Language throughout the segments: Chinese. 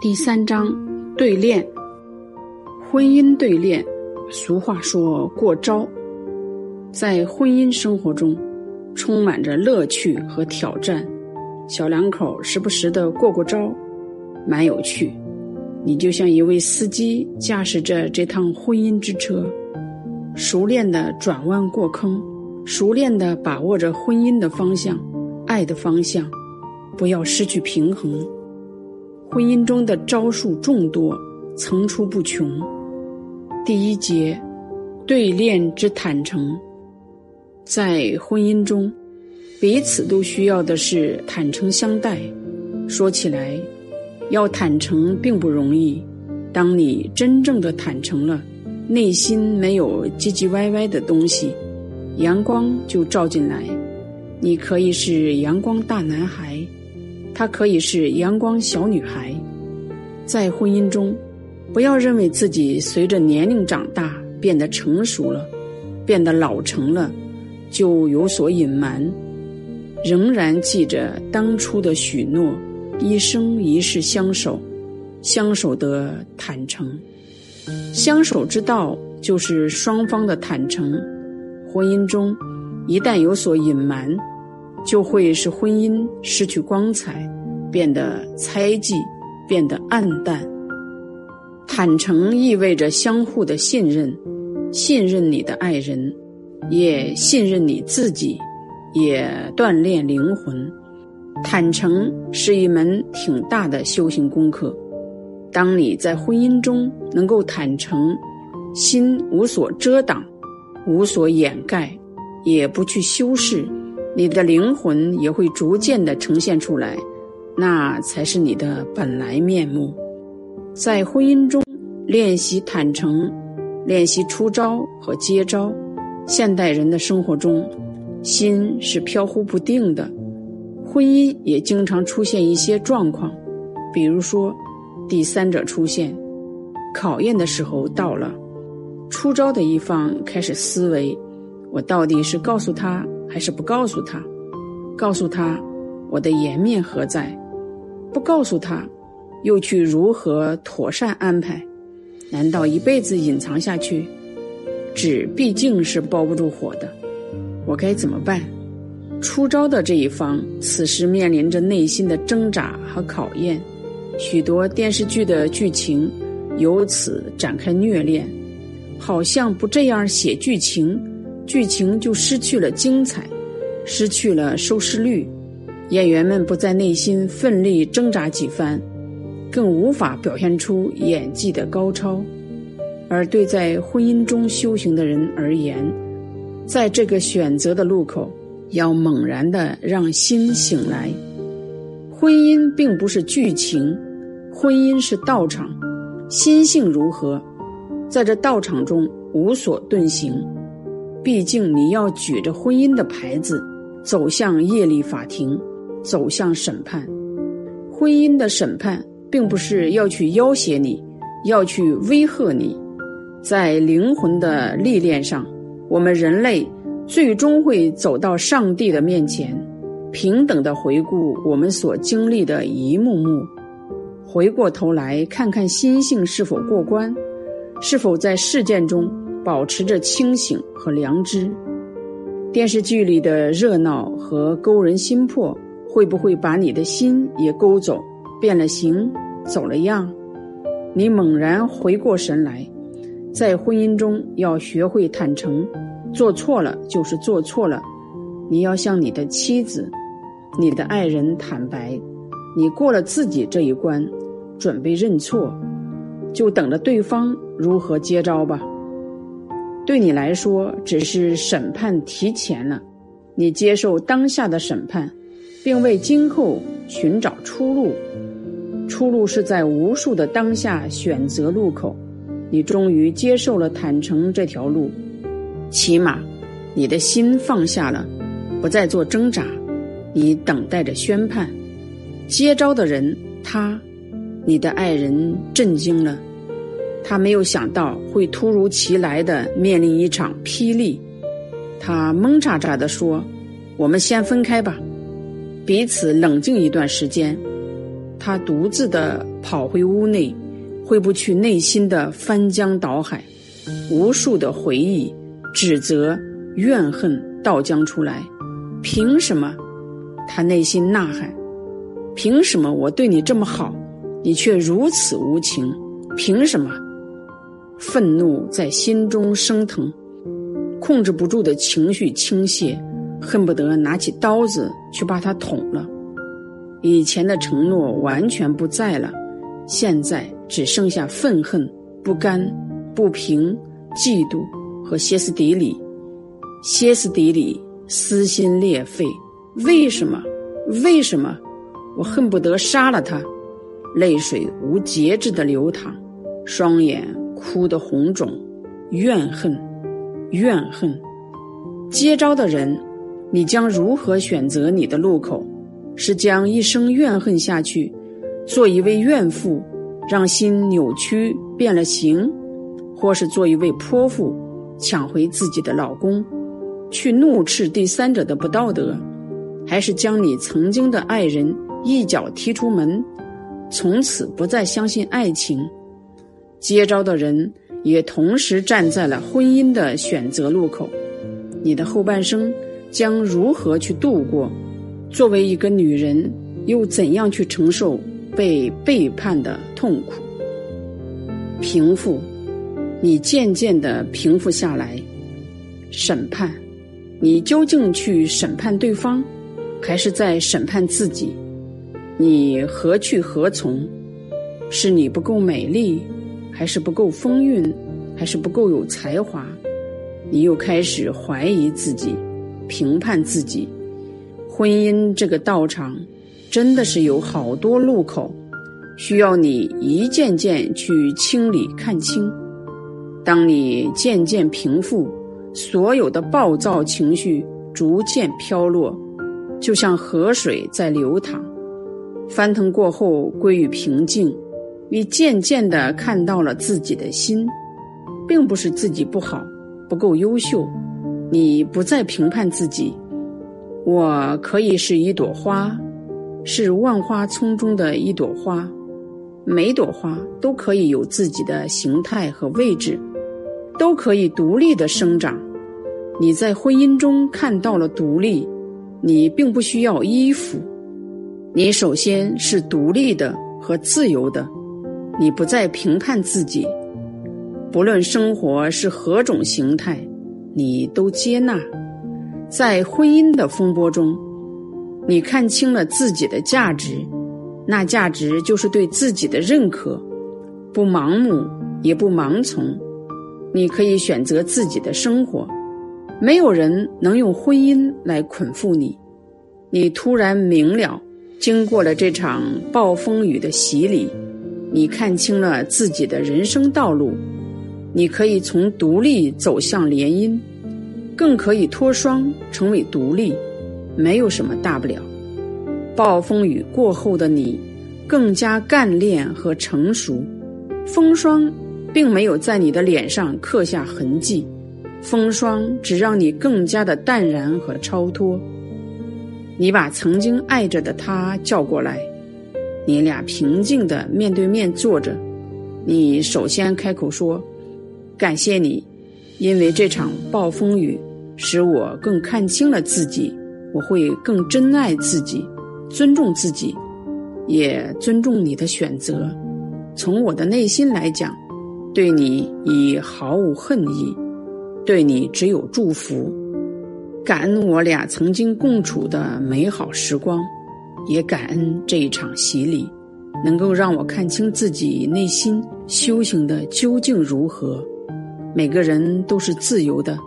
第三章对恋，婚姻对恋，俗话说过招。在婚姻生活中，充满着乐趣和挑战，小两口时不时的过招，蛮有趣。你就像一位司机驾驶着这趟婚姻之车，熟练的转弯过坑，熟练的把握着婚姻的方向，爱的方向，不要失去平衡。婚姻中的招数众多，层出不穷。第一节，对恋之坦诚。在婚姻中，彼此都需要的是坦诚相待。说起来，要坦诚并不容易，当你真正的坦诚了，内心没有唧唧歪歪的东西，阳光就照进来。你可以是阳光大男孩，她可以是阳光小女孩。在婚姻中，不要认为自己随着年龄长大变得成熟了，变得老成了，就有所隐瞒，仍然记着当初的许诺，一生一世相守，相守得坦诚。相守之道就是双方的坦诚。婚姻中一旦有所隐瞒，就会使婚姻失去光彩，变得猜忌，变得暗淡。坦诚意味着相互的信任，信任你的爱人，也信任你自己，也锻炼灵魂。坦诚是一门挺大的修行功课。当你在婚姻中能够坦诚，心无所遮挡，无所掩盖，也不去修饰，你的灵魂也会逐渐地呈现出来，那才是你的本来面目。在婚姻中练习坦诚，练习出招和接招。现代人的生活中，心是飘忽不定的，婚姻也经常出现一些状况，比如说第三者出现，考验的时候到了，出招的一方开始思维，我到底是告诉他还是不告诉他？告诉他，我的颜面何在？不告诉他，又去如何妥善安排？难道一辈子隐藏下去？纸毕竟是包不住火的，我该怎么办？出招的这一方此时面临着内心的挣扎和考验，许多电视剧的剧情由此展开虐恋。好像不这样写剧情，剧情就失去了精彩，失去了收视率，演员们不在内心奋力挣扎几番，更无法表现出演技的高超。而对在婚姻中修行的人而言，在这个选择的路口，要猛然地让心醒来。婚姻并不是剧情，婚姻是道场，心性如何，在这道场中无所遁形。毕竟你要举着婚姻的牌子，走向业力法庭，走向审判。婚姻的审判并不是要去要挟你，要去威吓你。在灵魂的历练上，我们人类最终会走到上帝的面前，平等地回顾我们所经历的一幕幕，回过头来看看心性是否过关，是否在事件中保持着清醒和良知。电视剧里的热闹和勾人心魄，会不会把你的心也勾走，变了形，走了样？你猛然回过神来。在婚姻中要学会坦诚，做错了就是做错了，你要向你的妻子、你的爱人坦白，你过了自己这一关，准备认错，就等着对方如何接招吧。对你来说，只是审判提前了，你接受当下的审判，并为今后寻找出路。出路是在无数的当下选择路口，你终于接受了坦诚这条路，起码你的心放下了，不再做挣扎，你等待着宣判。接招的人，你的爱人震惊了，他没有想到会突如其来地面临一场霹雳。他蒙查查地说，我们先分开吧，彼此冷静一段时间。他独自地跑回屋内，回不去内心的翻江倒海，无数的回忆、指责、怨恨倒将出来。凭什么？他内心呐喊，凭什么我对你这么好，你却如此无情？凭什么？愤怒在心中升腾，控制不住的情绪倾泻，恨不得拿起刀子去把他捅了。以前的承诺完全不在了，现在只剩下愤恨、不甘、不平、嫉妒和歇斯底里。歇斯底里，撕心裂肺，为什么？为什么？我恨不得杀了他。泪水无节制地流淌，双眼哭得红肿，怨恨，怨恨。接招的人，你将如何选择你的路口？是将一生怨恨下去，做一位怨妇，让心扭曲变了形，或是做一位泼妇，抢回自己的老公，去怒斥第三者的不道德，还是将你曾经的爱人一脚踢出门，从此不再相信爱情？接招的人也同时站在了婚姻的选择路口，你的后半生将如何去度过？作为一个女人，又怎样去承受被背叛的痛苦？平复，你渐渐地平复下来。审判，你究竟去审判对方，还是在审判自己？你何去何从？是你不够美丽，还是不够风韵，还是不够有才华？你又开始怀疑自己，评判自己。婚姻这个道场真的是有好多路口，需要你一件件去清理看清。当你渐渐平复，所有的暴躁情绪逐渐飘落，就像河水在流淌，翻腾过后归于平静。你渐渐地看到了自己的心，并不是自己不好，不够优秀。你不再评判自己，我可以是一朵花，是万花丛中的一朵花，每朵花都可以有自己的形态和位置，都可以独立的生长。你在婚姻中看到了独立，你并不需要依附，你首先是独立的和自由的。你不再评判自己，不论生活是何种形态，你都接纳。在婚姻的风波中，你看清了自己的价值，那价值就是对自己的认可，不盲目也不盲从。你可以选择自己的生活，没有人能用婚姻来捆缚你。你突然明了，经过了这场暴风雨的洗礼，你看清了自己的人生道路。你可以从独立走向联姻，更可以脱双成为独立，没有什么大不了。暴风雨过后的你更加干练和成熟，风霜并没有在你的脸上刻下痕迹，风霜只让你更加的淡然和超脱。你把曾经爱着的他叫过来，你俩平静地面对面坐着，你首先开口说，感谢你，因为这场暴风雨使我更看清了自己，我会更珍爱自己，尊重自己，也尊重你的选择。从我的内心来讲，对你已毫无恨意，对你只有祝福。感恩我俩曾经共处的美好时光，也感恩这一场洗礼，能够让我看清自己内心修行的究竟如何。每个人都是自由的，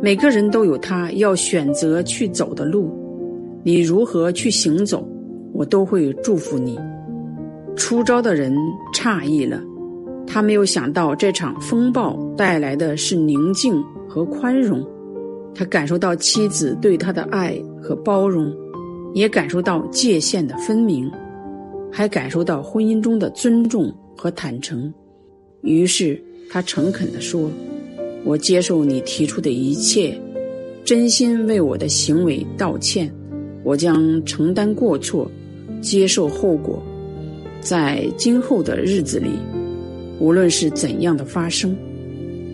每个人都有他要选择去走的路，你如何去行走，我都会祝福你。出招的人诧异了，他没有想到这场风暴带来的是宁静和宽容，他感受到妻子对他的爱和包容，也感受到界限的分明，还感受到婚姻中的尊重和坦诚。于是他诚恳地说，我接受你提出的一切，真心为我的行为道歉，我将承担过错，接受后果，在今后的日子里，无论是怎样的发生，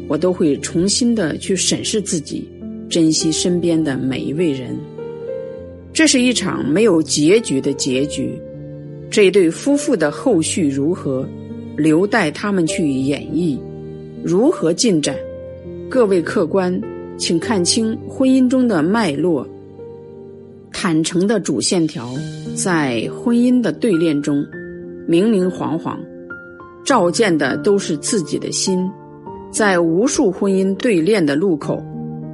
我都会重新的去审视自己，珍惜身边的每一位人。这是一场没有结局的结局，这一对夫妇的后续如何，留待他们去演绎，如何进展。各位客官，请看清婚姻中的脉络，坦诚的主线条在婚姻的对练中明明晃晃，照见的都是自己的心。在无数婚姻对练的路口，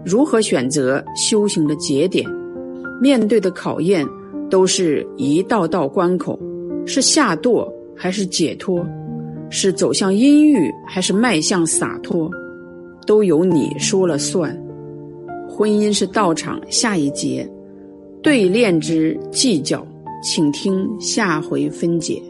如何选择修行的节点，面对的考验都是一道道关口，是下堕还是解脱，是走向阴郁还是迈向洒脱，都由你说了算。婚姻是道场，下一节对练之计较，请听下回分解。